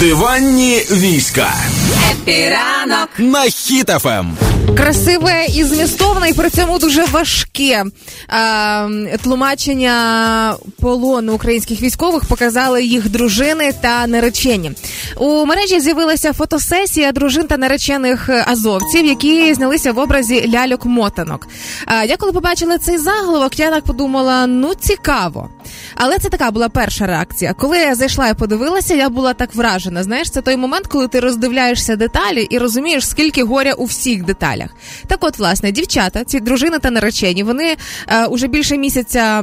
Диванні війська. Епіранок на Хіт.ФМ. Красиве і змістовне, і при цьому дуже важке тлумачення полону українських військових показали їх дружини та наречені. У мережі з'явилася фотосесія дружин та наречених азовців, які знялися в образі ляльок-мотанок. Я коли побачила цей заголовок, я так подумала, ну цікаво. Але це така була перша реакція. Коли я зайшла і подивилася, я була так вражена. Знаєш, це той момент, коли ти роздивляєшся деталі і розумієш, скільки горя у всіх деталях. Так от, власне, дівчата, ці дружини та наречені, вони уже більше місяця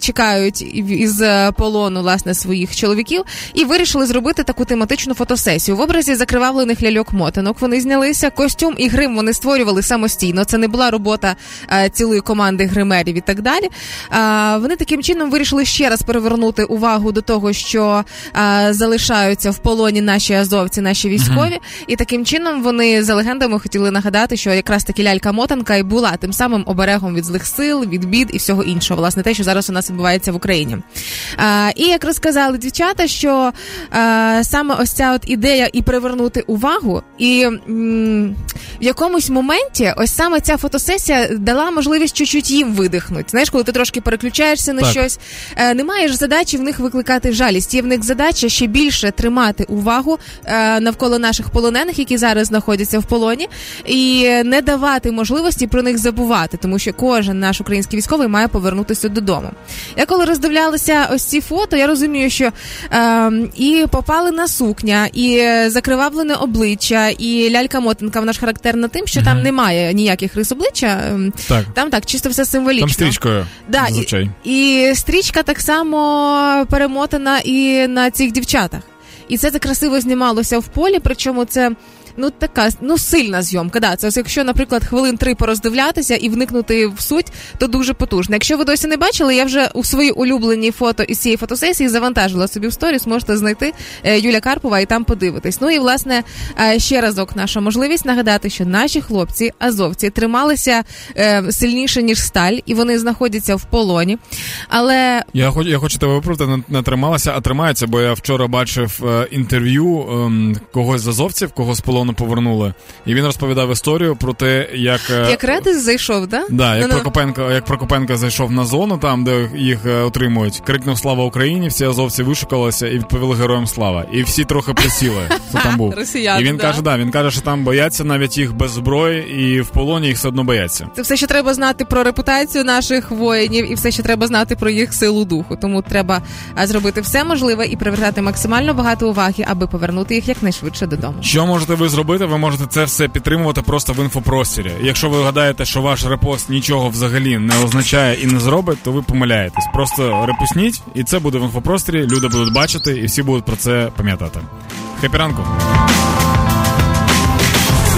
чекають із полону, власне, своїх чоловіків і вирішили зробити таку тематичну фотосесію. В образі закривавлених ляльок-мотанок вони знялися, костюм і грим вони створювали самостійно, це не була робота цілої команди гримерів і так далі. Вони таким чином вирішили ще раз перевернути увагу до того, що залишаються в полоні наші азовці, наші військові, і таким чином вони, за легендами, хотіли нагадати, що якраз таки лялька-мотанка і була тим самим оберегом від злих сил, від бід і всього іншого, власне, те, що зараз у нас відбувається в Україні. І як розказали дівчата, що саме ось ця от ідея і привернути увагу, і в якомусь моменті ось саме ця фотосесія дала можливість чуть-чуть їм видихнути. Знаєш, коли ти трошки переключаєшся на щось, не маєш задачі в них викликати жалість, є в них задача ще більше тримати увагу навколо наших полонених, які зараз знаходяться в полоні, і не давати можливості про них забувати, тому що кожен наш український військовий має повернутися додому. Я коли роздивлялася ось ці фото, я розумію, що і попалена сукня, і закривавлене обличчя, і лялька-мотанка, вона ж характерна тим, що там немає ніяких рис обличчя, там так, чисто все символічно. Там стрічкою, звичайно. І стрічка так само перемотана і на цих дівчатах. І це так красиво знімалося в полі, причому це... Ну, така, ну, сильна зйомка, да. Це ось якщо, наприклад, 3 хвилини пороздивлятися і вникнути в суть, то дуже потужно. Якщо ви досі не бачили, я вже у свої улюблені фото із цієї фотосесії завантажила собі в сторіс, можете знайти Юля Карпова і там подивитись. Ну і, власне, ще разок наша можливість нагадати, що наші хлопці, азовці, трималися сильніше, ніж сталь, і вони знаходяться в полоні. Але... Я хочу тебе виправити, не трималася, а тримаються, бо я вчора бачив інтерв'ю когось з азовців, когось з полону повернули. І він розповідав історію про те, як... Як Радис зайшов, так? Да? Да, як Прокопенко зайшов на зону, там, де їх отримують. Крикнув «Слава Україні!», всі азовці вишукалися і відповіли «Героям слава!». І всі трохи присіли, хто там був. Росіяни, і він каже, да, він каже, що там бояться навіть їх без зброї, і в полоні їх все одно бояться. Це все, що треба знати про репутацію наших воїнів, і все, що треба знати про їх силу духу. Тому треба зробити все можливе і привертати максимально багато уваги, аби повернути їх якнайшвидше додому. Що можете ви зробити, ви можете це все підтримувати просто в інфопростірі. Якщо ви гадаєте, що ваш репост нічого взагалі не означає і не зробить, то ви помиляєтесь. Просто репостніть, і це буде в інфопростірі, люди будуть бачити, і всі будуть про це пам'ятати. Хепі ранку!